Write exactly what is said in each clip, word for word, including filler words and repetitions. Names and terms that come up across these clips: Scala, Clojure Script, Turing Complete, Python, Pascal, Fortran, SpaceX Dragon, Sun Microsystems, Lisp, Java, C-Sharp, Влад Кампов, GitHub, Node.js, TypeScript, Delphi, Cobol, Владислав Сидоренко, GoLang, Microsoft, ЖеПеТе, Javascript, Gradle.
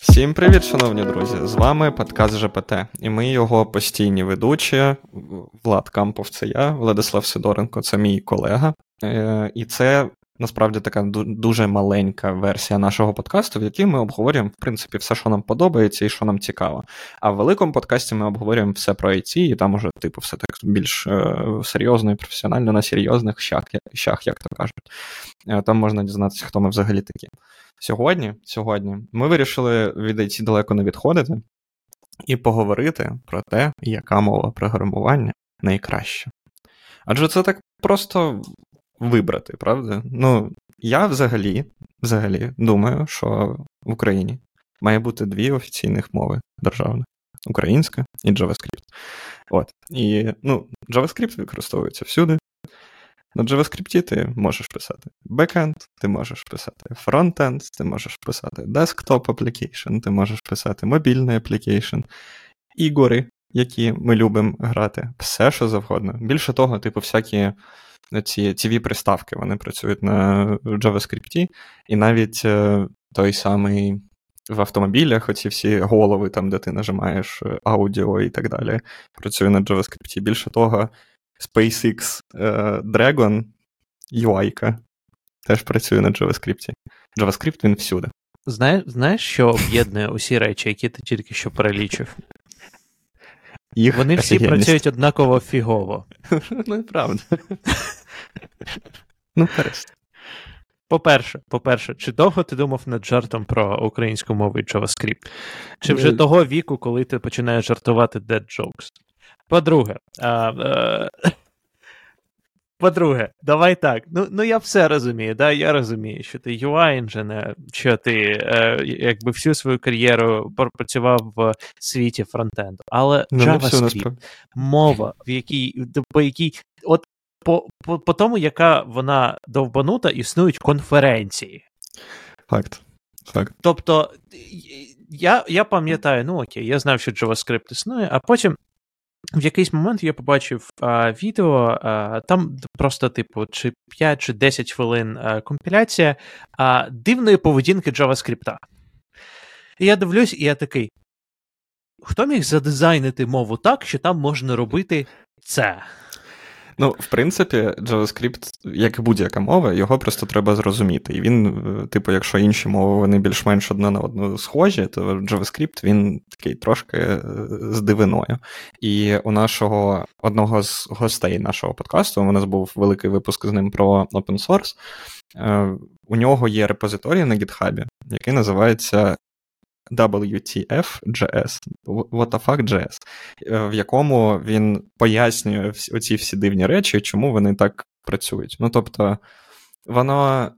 Всім привіт, шановні друзі! З вами подкаст ЖеПеТе, і ми його постійні ведучі. Влад Кампов – це я, Владислав Сидоренко – це мій колега. І це, насправді, така дуже маленька версія нашого подкасту, в якій ми обговорюємо, в принципі, все, що нам подобається і що нам цікаво. А в великому подкасті ми обговорюємо все про ай ті, і там уже, типу, все так більш серйозно і професіонально на серйозних щах, щах, як то кажуть. Там можна дізнатися, хто ми взагалі такі. Сьогодні, сьогодні ми вирішили від ай ті далеко не відходити і поговорити про те, яка мова програмування найкраща. Адже це так просто вибрати, правда? Ну, я взагалі, взагалі думаю, що в Україні має бути дві офіційних мови державних. Українська і JavaScript. От. І, ну, JavaScript використовується всюди. На JavaScript ти можеш писати бекенд, ти можеш писати фронтенд, ти можеш писати desktop application, ти можеш писати мобільний application, ігри, які ми любимо грати, все, що завгодно. Більше того, типу, всякі ці ті ві-приставки, вони працюють на JavaScript, і навіть той самий в автомобілях, оці всі голови, там, де ти нажимаєш аудіо і так далі, працює на JavaScript. Більше того, SpaceX Dragon ю ай-ка теж працює на JavaScript. JavaScript, він всюди. Знає, знаєш, що об'єднує усі речі, які ти тільки що перелічив? Їх Вони всі офігенність. Працюють однаково фігово. Ну, і правда. Ну, перест. По-перше, по-перше, чи довго ти думав над жартом про українську мову і JavaScript? Чи вже того віку, коли ти починаєш жартувати dead jokes? По-друге, а, а, по-друге, давай так, ну, ну я все розумію, да? Я розумію, що ти ю ай-інженер, що ти е, якби всю свою кар'єру працював в світі фронтенду, але ну, JavaScript, мова, в якій, по якій, от по, по, по тому, яка вона довбанута, існують конференції. Факт. Факт. Тобто, я, я пам'ятаю, ну окей, я знав, що JavaScript існує, а потім в якийсь момент я побачив а, відео, а, там просто, типу, чи п'ять, чи десять хвилин а, компіляція а, дивної поведінки JavaScript. І я дивлюсь, і я такий, хто міг задизайнити мову так, що там можна робити це? Ну, в принципі, JavaScript, як і будь-яка мова, його просто треба зрозуміти. І він, типу, якщо інші мови, вони більш-менш одна на одну схожі, то JavaScript, він такий трошки з дивиною. І у нашого, одного з гостей нашого подкасту, у нас був великий випуск з ним про open source, у нього є репозиторій на GitHub, який називається дабл ю ті еф джей ес, дабл ю ті еф джей ес, в якому він пояснює оці всі дивні речі, чому вони так працюють. Ну, тобто, воно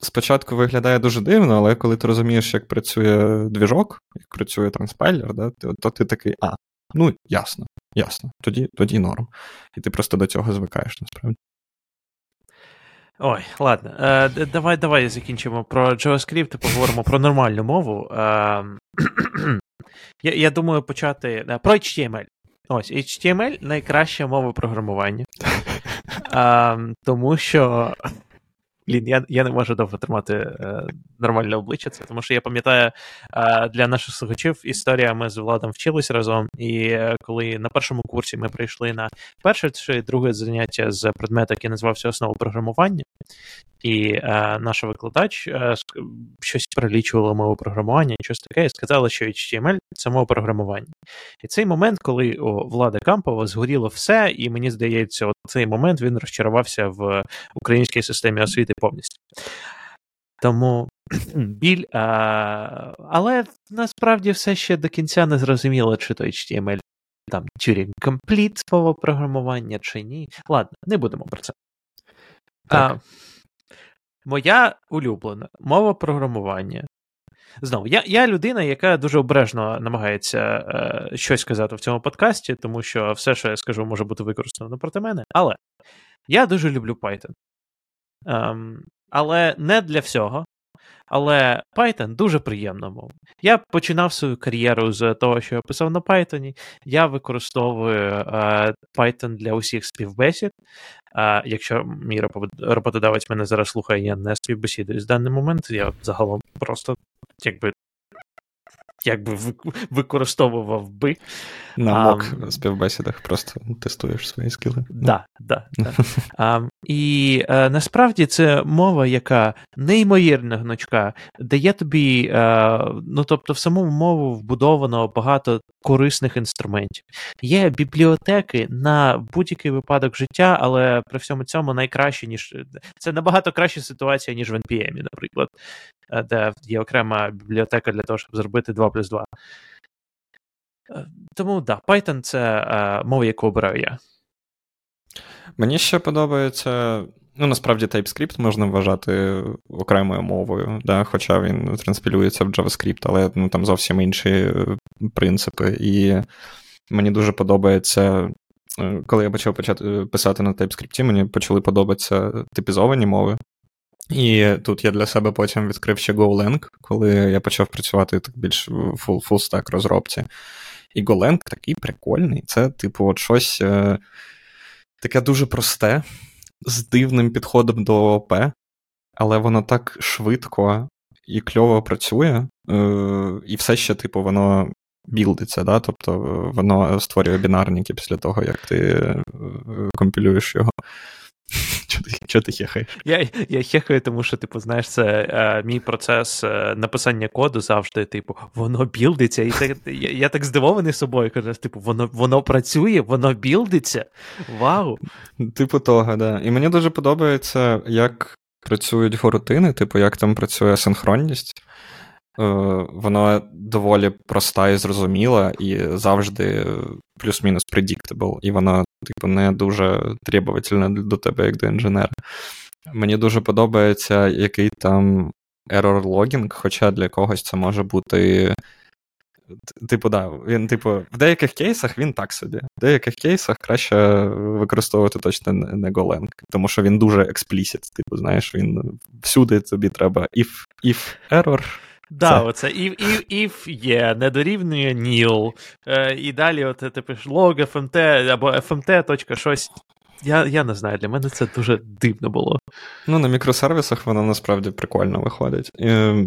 спочатку виглядає дуже дивно, але коли ти розумієш, як працює двіжок, як працює транспайлер, да, то ти такий, а, ну, ясно, ясно, тоді, тоді норм. І ти просто до цього звикаєш, насправді. Ой, ладно, е, давай, давай закінчимо про JavaScript і поговоримо про нормальну мову. Е, я, я думаю почати про ейч ті ем ел. Ось, ейч ті ем ел – найкраща мова програмування, е, тому що... Блін, я, я не можу довго тримати е, нормальне обличчя це, тому що я пам'ятаю, е, для наших слухачів історія, ми з Владом вчились разом, і е, коли на першому курсі ми прийшли на перше чи друге заняття з предмета, який називався «Основи програмування», і е, наш викладач е, щось перелічувала мову програмування, щось таке, і сказала, що ейч ті ем ел – це мова програмування. І цей момент, коли у Влада Кампова згоріло все, і мені здається, от цей момент він розчарувався в українській системі освіти повністю. Тому біль, а... але насправді все ще до кінця не зрозуміло, чи то ейч ті ем ел там Turing Complete мова програмування, чи ні. Ладно, не будемо про це. А, моя улюблена мова програмування. Знову, я, я людина, яка дуже обережно намагається е, щось сказати в цьому подкасті, тому що все, що я скажу, може бути використано проти мене, але я дуже люблю Python. Ем, але не для всього. Але Python дуже приємна мова. Я починав свою кар'єру з того, що я писав на Python. Я використовую uh, Python для усіх співбесід. Uh, якщо мій роботодавець мене зараз слухає, я не співбесідую з даний момент. Я загалом просто якби якби використовував би. На мок um, співбесідах просто тестуєш свої скіли. Так, так. І е, насправді це мова, яка неймовірно гнучка, дає тобі, е, ну тобто в саму мову вбудовано багато корисних інструментів. Є бібліотеки на будь-який випадок життя, але при всьому цьому найкраще, ніж... Це набагато краща ситуація, ніж в ен пі ем, наприклад, де є окрема бібліотека для того, щоб зробити два плюс два. Тому, так, да, Python – це е, мова, яку обираю я. Мені ще подобається, ну, насправді, TypeScript можна вважати окремою мовою, да? Хоча він транспілюється в JavaScript, але ну, там зовсім інші принципи. І мені дуже подобається, коли я почав почати писати на TypeScript, мені почали подобатися типізовані мови. І тут я для себе потім відкрив ще GoLang, коли я почав працювати так більш full-stack розробці. І GoLang такий прикольний, це, типу, от щось... Таке дуже просте, з дивним підходом до ООП, але воно так швидко і кльово працює, і все ще, типу, воно білдиться, да? Тобто воно створює бінарники після того, як ти компілюєш його. Чого ти хехаєш? Я, я хехаю, тому що, типу, знаєш, це е, мій процес е, написання коду завжди, типу, воно білдиться. І так, я, я так здивований собою, кажу, типу, воно, воно працює, воно білдиться. Вау! Типу того, да. І мені дуже подобається, як працюють горутини, типу, як там працює синхронність. Е, воно доволі проста і зрозуміла, і завжди плюс-мінус predictable, і воно типу, не дуже требовательна до тебе, як до інженера. Мені дуже подобається, який там error logging, хоча для когось це може бути... Типу, да, він, типу, в деяких кейсах він так собі. В деяких кейсах краще використовувати точно не GoLang, тому що він дуже explicit, типу, знаєш, він всюди тобі треба if, if error... Да, оце if, if, if є, не дорівнює nil, е, і далі от, ти пишеш log, fmt, або fmt, точка, щось. Я, я не знаю, для мене це дуже дивно було. Ну, на мікросервісах воно насправді прикольно виходить. Е,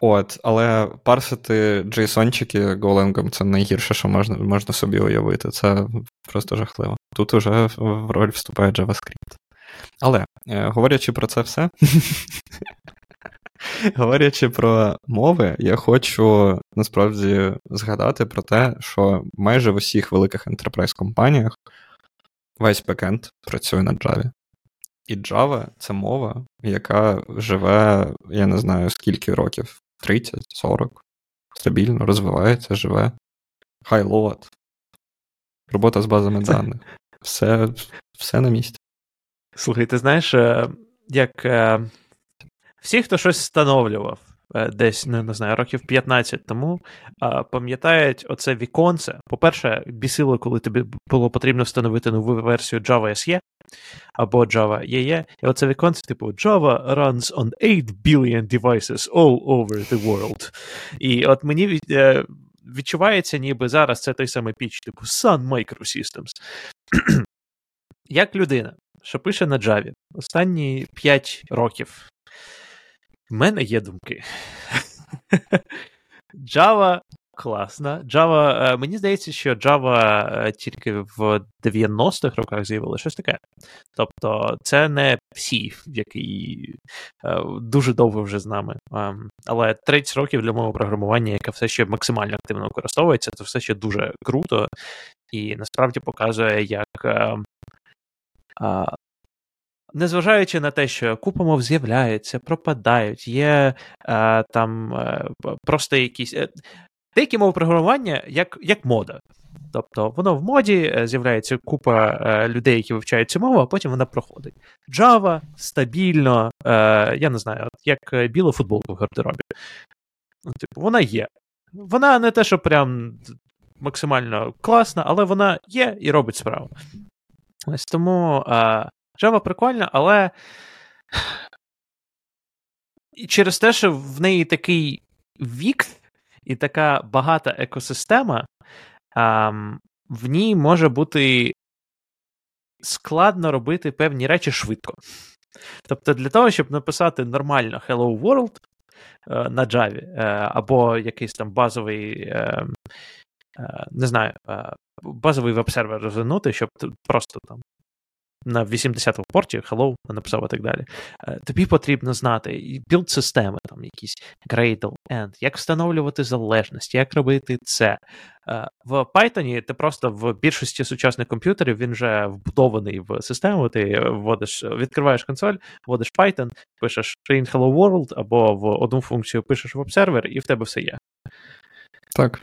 от, але парсити джейсончики GoLang-ом це найгірше, що можна, можна собі уявити. Це просто жахливо. Тут уже в роль вступає JavaScript. Але, е, говорячи про це все... Говорячи про мови, я хочу, насправді, згадати про те, що майже в усіх великих ентерпрайз-компаніях весь бекенд працює на Java. І Java – це мова, яка живе, я не знаю, скільки років, тридцять сорок, стабільно розвивається, живе. Хайлоад. Робота з базами даних. Все, все на місці. Слухай, ти знаєш, як... Всі, хто щось встановлював десь, не знаю, років п'ятнадцять тому, пам'ятають оце віконце. По-перше, бісило, коли тобі було потрібно встановити нову версію Java ес і або Java і і. І оце віконце, типу, Java runs on eight billion devices all over the world. І от мені відчувається, ніби зараз це той самий піч, типу Sun Microsystems. Як людина, що пише на Java останні п'ять років, в мене є думки. Java класна. Java, мені здається, що Java тільки в дев'яностих роках з'явилося щось таке. Тобто це не всі, який дуже довго вже з нами. Але тридцять років для мови програмування, яке все ще максимально активно використовується, це все ще дуже круто. І насправді показує, як... Незважаючи на те, що купа мов з'являється, пропадають, є е, там е, просто якісь... Е, деякі мови програмування як, як мода. Тобто воно в моді, е, з'являється купа е, людей, які вивчають цю мову, а потім вона проходить. Java стабільно, е, я не знаю, як біла футболка в гардеробі. Типу, вона є. Вона не те, що прям максимально класна, але вона є і робить справу. Ось тому... Е, Java прикольно, але і через те, що в неї такий вік і така багата екосистема, а, в ній може бути складно робити певні речі швидко. Тобто для того, щоб написати нормально Hello World е, на Java, е, або якийсь там базовий, е, е, не знаю, е, базовий веб-сервер розвинути, щоб просто там на вісімдесятому порті Hello написав і так далі. Е, тобі потрібно знати білд-системи, там якісь Gradle, End, як встановлювати залежність, як робити це. Е, в Python ти просто в більшості сучасних комп'ютерів, він вже вбудований в систему, ти вводиш, відкриваєш консоль, вводиш Python, пишеш print Hello World, або в одну функцію пишеш веб-сервер, і в тебе все є. Так.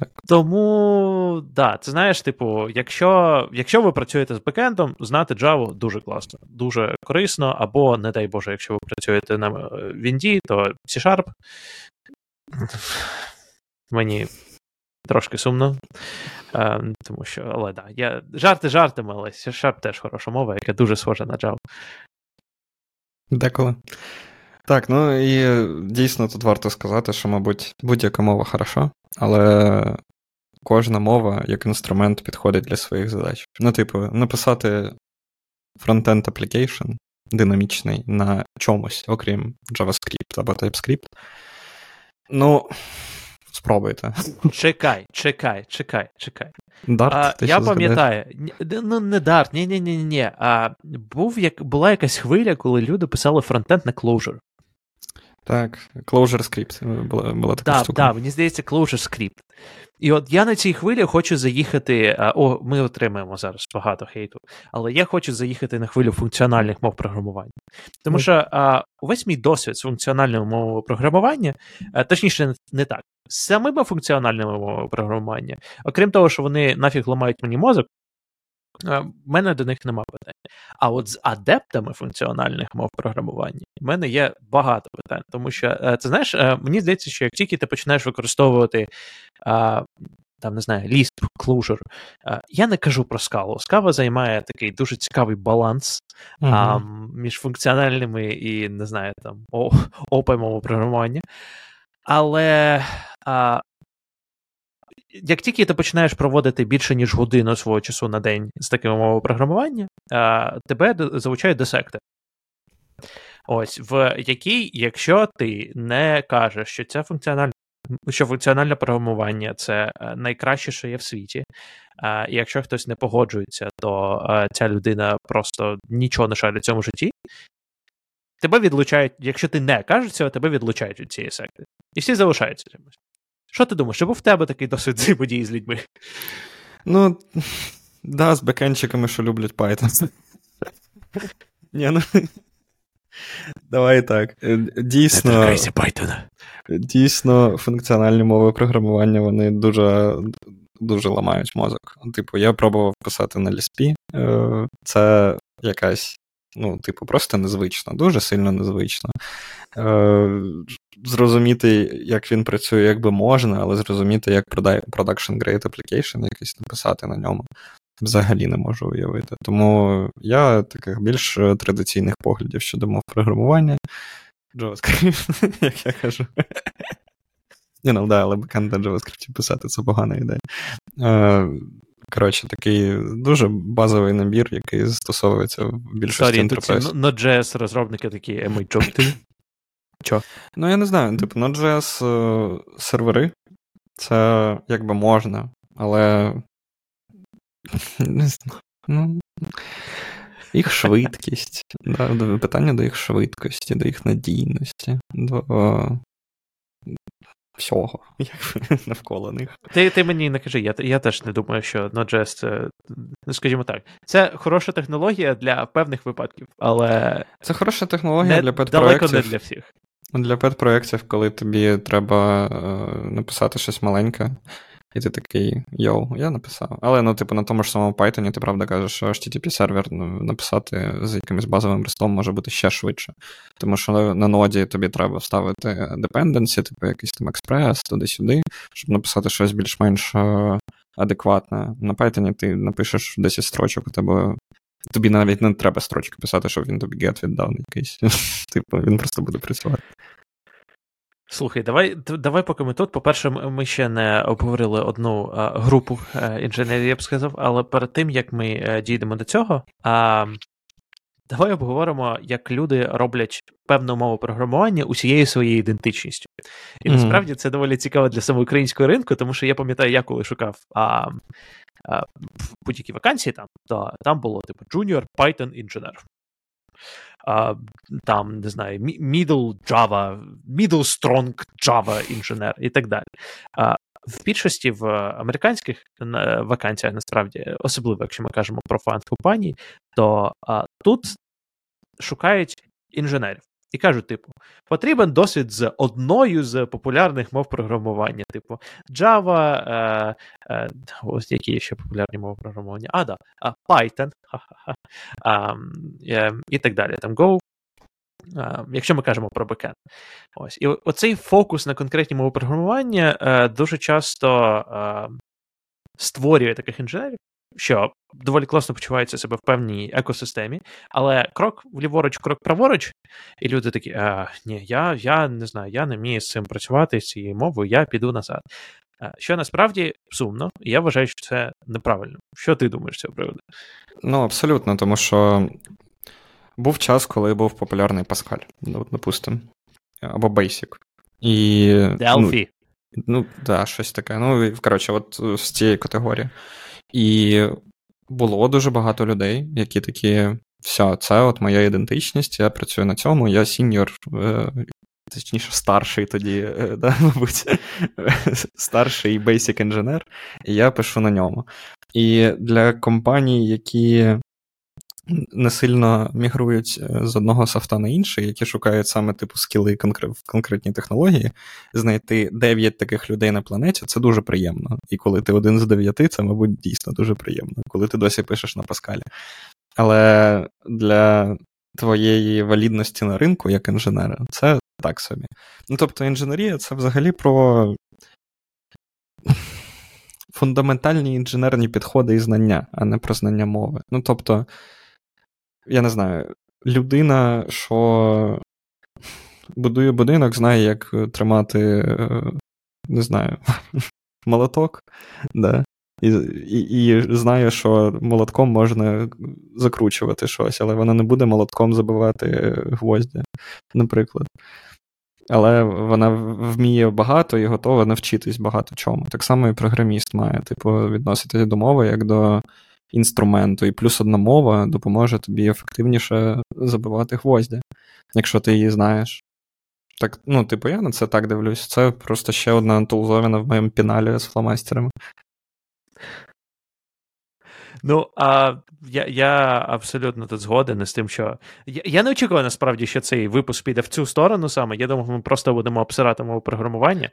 Так. Тому, да, ти знаєш, типу, якщо, якщо ви працюєте з бекендом, знати Java дуже класно, дуже корисно, або, не дай Боже, якщо ви працюєте на Вінді, то C-Sharp. Мені трошки сумно, тому що, але да, я жарти жартами, але C-Sharp теж хороша мова, яка дуже схожа на Java. Деколи. Так, ну і дійсно тут варто сказати, що, мабуть, будь-яка мова хороша, але кожна мова як інструмент підходить для своїх задач. Ну, типу, написати фронтенд application динамічний на чомусь, окрім JavaScript або TypeScript, ну, спробуйте. Чекай, чекай, чекай, чекай. Дарт, а, ти я пам'ятаю, ні, ну не Дарт, ні-ні-ні, а був, як, була якась хвиля, коли люди писали фронтенд на Clojure. Так, Clojure Script була, була така да, штука. Так, да, мені здається, Clojure Script. І от я на цій хвилі хочу заїхати, о, ми отримаємо зараз багато хейту, але я хочу заїхати на хвилю функціональних мов програмування. Тому що а, увесь мій досвід з функціональними мовами програмування, а, точніше не так, з самими функціональними мовами програмування, окрім того, що вони нафіг ламають мені мозок, в мене до них нема питань. А от з адептами функціональних мов програмування в мене є багато питань. Тому що, ти знаєш, мені здається, що як тільки ти починаєш використовувати там, не знаю, Lisp, Clojure, я не кажу про Scala. Scala займає такий дуже цікавий баланс угу. між функціональними і, не знаю, там, опаймового програмування. Але... як тільки ти починаєш проводити більше, ніж годину свого часу на день з такими мовами програмування, тебе залучають до секти. Ось, в якій, якщо ти не кажеш, що це функціональне, що функціональне програмування – це найкраще, що є в світі, і якщо хтось не погоджується, то ця людина просто нічого не шарить в цьому житті, тебе відлучають, якщо ти не кажеш цього, тебе відлучають від цієї секти. І всі залишаються чимось. Що ти думаєш, чи був в тебе такий досвід взаємодії з людьми? Ну, да, з бекенчиками, що люблять Python. Ні, ну, давай так. Дійсно, не торкайся Python. Дійсно, функціональні мови програмування, вони дуже, дуже ламають мозок. Типу, я пробував писати на Lisp. Це якась, ну, типу, просто незвично, дуже сильно незвично. Зрозуміти, як він працює, як би можна, але зрозуміти, як production-grade application якийсь написати на ньому, взагалі не можу уявити. Тому я таких більш традиційних поглядів щодо мов програмування. JavaScript, як я кажу. Ні, ну, да, але бекенд на JavaScript писати – це погана ідея. Коротше, такий дуже базовий набір, який застосовується в більшості інтерфейсів. Node.js розробники такі, ем ай джобти. Чо? Ну, я не знаю, типу, Node.js сервери, це якби можна, але не знаю, ну, їх швидкість, да, питання до їх швидкості, до їх надійності, до о, всього, якби, навколо них. Ти, ти мені не кажи, я, я теж не думаю, що Node.js це, скажімо так, це хороша технологія для певних випадків, але... Це хороша технологія для пет-проєктів. Далеко не для всіх. Для пет-проєктів, коли тобі треба е, написати щось маленьке, і ти такий, йоу, я написав. Але, ну, типу, на тому ж самому Python, ти правда кажеш, що ейч ті ті пі-сервер написати з якимось базовим рестом може бути ще швидше. Тому що на ноді тобі треба вставити dependency, типу якийсь там експрес, туди-сюди, щоб написати щось більш-менш адекватне. На Python ти напишеш десять строчок, у тебе Тобі навіть не треба строчку писати, щоб він тобі get віддав якийсь. Типу, він просто буде працювати. Слухай, давай, давай поки ми тут. По-перше, ми ще не обговорили одну а, групу а, інженерів, я б сказав, але перед тим, як ми а, дійдемо до цього, а, давай обговоримо, як люди роблять певну мову програмування усією своєю ідентичністю. І mm-hmm. насправді це доволі цікаво для самоукраїнського ринку, тому що я пам'ятаю, я коли шукав а, а, в будь-які вакансії, там, да, там було типу junior, Python, інженер. Uh, там, не знаю, middle Java, middle strong Java інженер і так далі. Uh, в більшості в американських вакансіях, насправді, особливо, якщо ми кажемо про фан-компанії, то uh, тут шукають інженерів. І кажуть, типу, потрібен досвід з одною з популярних мов програмування, типу Java, е, е, ось які ще популярні мови програмування, а, да, Python, ха-ха-ха, а, е, і так далі, там Go, е, якщо ми кажемо про бекенд. Ось. І оцей фокус на конкретні мови програмування е, дуже часто е, створює таких інженерів, що доволі класно почуваються себе в певній екосистемі, але крок вліворуч, крок праворуч, і люди такі, а, ні, я, я не знаю, я не вмію з цим працювати, з цією мовою, я піду назад. Що насправді сумно, і я вважаю, що це неправильно. Що ти думаєш з цього приводу? Ну, абсолютно, тому що був час, коли був популярний Pascal, допустимо, або Basic. І, Delphi. Ну, ну, да, щось таке. Ну, коротше, от з цієї категорії. І було дуже багато людей, які такі, все, це от моя ідентичність, я працюю на цьому, я сіньор, точніше старший тоді, да, мабуть, старший basic інженер, і я пишу на ньому. І для компаній, які не сильно мігрують з одного софта на інший, які шукають саме типу скіли в конкретні технології, знайти дев'ять таких людей на планеті, це дуже приємно. І коли ти один з дев'яти, це, мабуть, дійсно дуже приємно, коли ти досі пишеш на Паскалі. Але для твоєї валідності на ринку, як інженера, це так собі. Ну, тобто, інженерія – це взагалі про фундаментальні інженерні підходи і знання, а не про знання мови. Ну, тобто, я не знаю, людина, що будує будинок, знає, як тримати, не знаю, молоток, да, і, і, і знає, що молотком можна закручувати щось, але вона не буде молотком забивати гвозді, наприклад. Але вона вміє багато і готова навчитись багато чому. Так само і програміст має, типу, відноситися до мови як до інструменту, і плюс одна мова допоможе тобі ефективніше забивати гвозді, якщо ти її знаєш. Так, ну, типу, я на це так дивлюсь. Це просто ще одна антулзовіна в моєму піналі з фломастерами. Ну, а я, я абсолютно тут згоден з тим, що... Я, я не очікував, насправді, що цей випуск піде в цю сторону саме. Я думав, ми просто будемо обсирати мову програмування.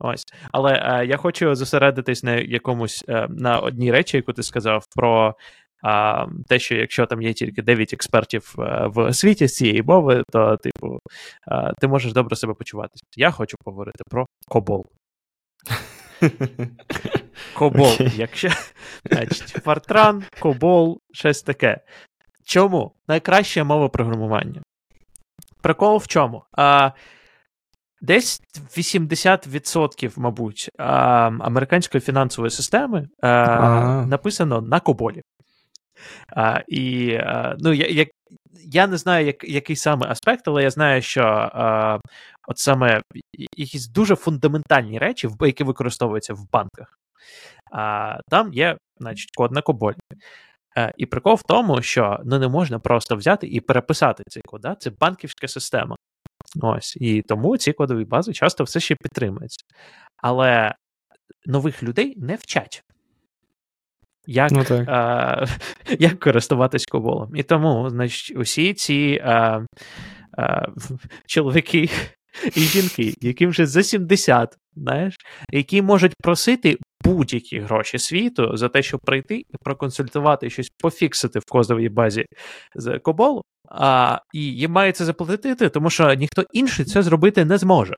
Ось. Але а, я хочу зосередитись на якомусь, а, на одній речі, яку ти сказав, про а, те, що якщо там є тільки дев'ять експертів а, в світі з цієї мови, то, типу, а, ти можеш добре себе почуватися. Я хочу поговорити про Cobol. Cobol, okay. Якщо значить, Fortran, Cobol, щось таке. Чому? Найкраща мова програмування. Прикол в чому? А, десь вісімдесят відсотків, мабуть, а, американської фінансової системи а, ага. написано на Cobol. А, і, а, ну, я, я, я не знаю, як, який саме аспект, але я знаю, що а, от саме якісь дуже фундаментальні речі, які використовуються в банках, а, там є, значить, код на Cobol. І прикол в тому, що ну, не можна просто взяти і переписати цей код. Да? Це банківська система. Ось. І тому ці кодові бази часто все ще підтримуються. Але нових людей не вчать. Як, ну, а, як користуватись Cobol. І тому, значить, усі ці а, а, чоловіки і жінки, яким вже за сімдесят, знаєш, які можуть просити будь-які гроші світу за те, щоб прийти і проконсультувати, щось пофіксити в кодовій базі з Cobol, а, і їм має це заплатити, тому що ніхто інший це зробити не зможе.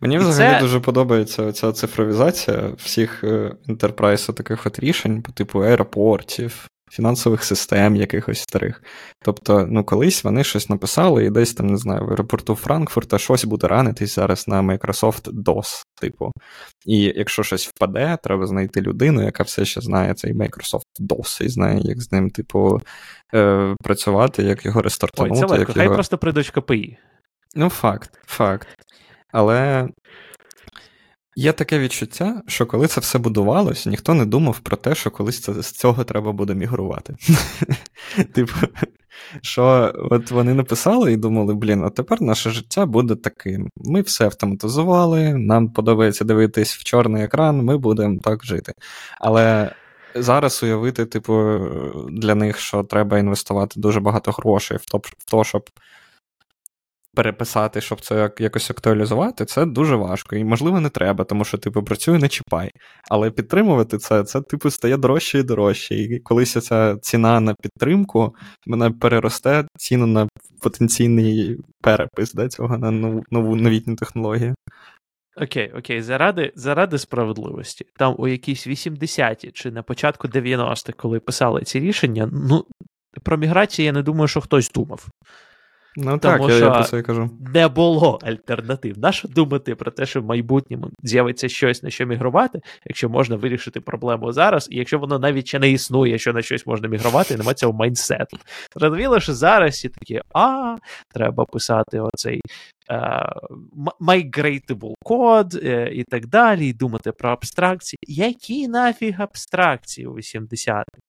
Мені взагалі це... дуже подобається ця цифровізація всіх ентерпрайсу таких от рішень по типу аеропортів, фінансових систем якихось старих. Тобто, ну, колись вони щось написали, і десь там, не знаю, в аеропорту Франкфурта щось буде ранитись зараз на Microsoft дос, типу. І якщо щось впаде, треба знайти людину, яка все ще знає цей Microsoft дос, і знає, як з ним, типу, е- працювати, як його рестартувати. Ой, це легко, хай його... просто прийдуть ка пе і. Ну, факт, факт. Але... Є таке відчуття, що коли це все будувалось, ніхто не думав про те, що колись це, з цього треба буде мігрувати. Типу, що от вони написали і думали, блін, а тепер наше життя буде таким. Ми все автоматизували, нам подобається дивитись в чорний екран, ми будемо так жити. Але... Зараз уявити, типу, для них, що треба інвестувати дуже багато грошей в то, в то, щоб переписати, щоб це якось актуалізувати, це дуже важко. І, можливо, не треба, тому що, типу, працюй, не чіпай. Але підтримувати це, це, типу, стає дорожче і дорожче. І колись ця ціна на підтримку, вона переросте ціну на потенційний перепис, да, цього на нову, нову новітню технологію. Окей, окей, заради, заради справедливості. Там у якісь вісімдесяті чи на початку дев'яностих, коли писали ці рішення, ну, про міграцію я не думаю, що хтось думав. Ну, тому, так, я про це кажу. Не було альтернатив. Нащо думати про те, що в майбутньому з'явиться щось, на що мігрувати, якщо можна вирішити проблему зараз, і якщо воно навіть ще не існує, що на щось можна мігрувати, і немає цього майндсету. Розуміло, що зараз всі такі, а, треба писати оцей Uh, migratable код uh, і так далі, і думати про абстракції. Які нафіг абстракції у вісімдесятих?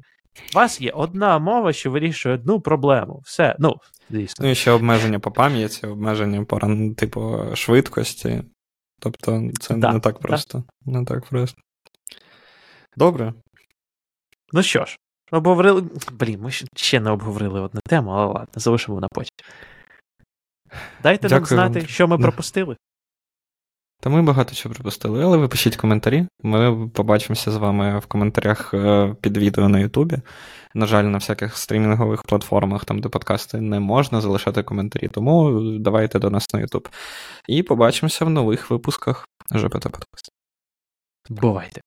У вас є одна мова, що вирішує одну проблему. Все, ну, дійсно. Ну, і ще обмеження по пам'яті, обмеження по, типу, швидкості. Тобто, це да, не так просто. Да. Не так просто. Добре. Ну що ж, обговорили... Блін, ми ще не обговорили одну тему, але ладно, залишимо на потім. Дайте Дякую нам знати, вам. Що ми пропустили. Та ми багато чого пропустили, але ви пишіть коментарі. Ми побачимося з вами в коментарях під відео на Ютубі. На жаль, на всяких стрімінгових платформах, там де подкасти, не можна залишати коментарі, тому давайте до нас на Ютуб. І побачимося в нових випусках ЖеПеТе подкасту. Бувайте.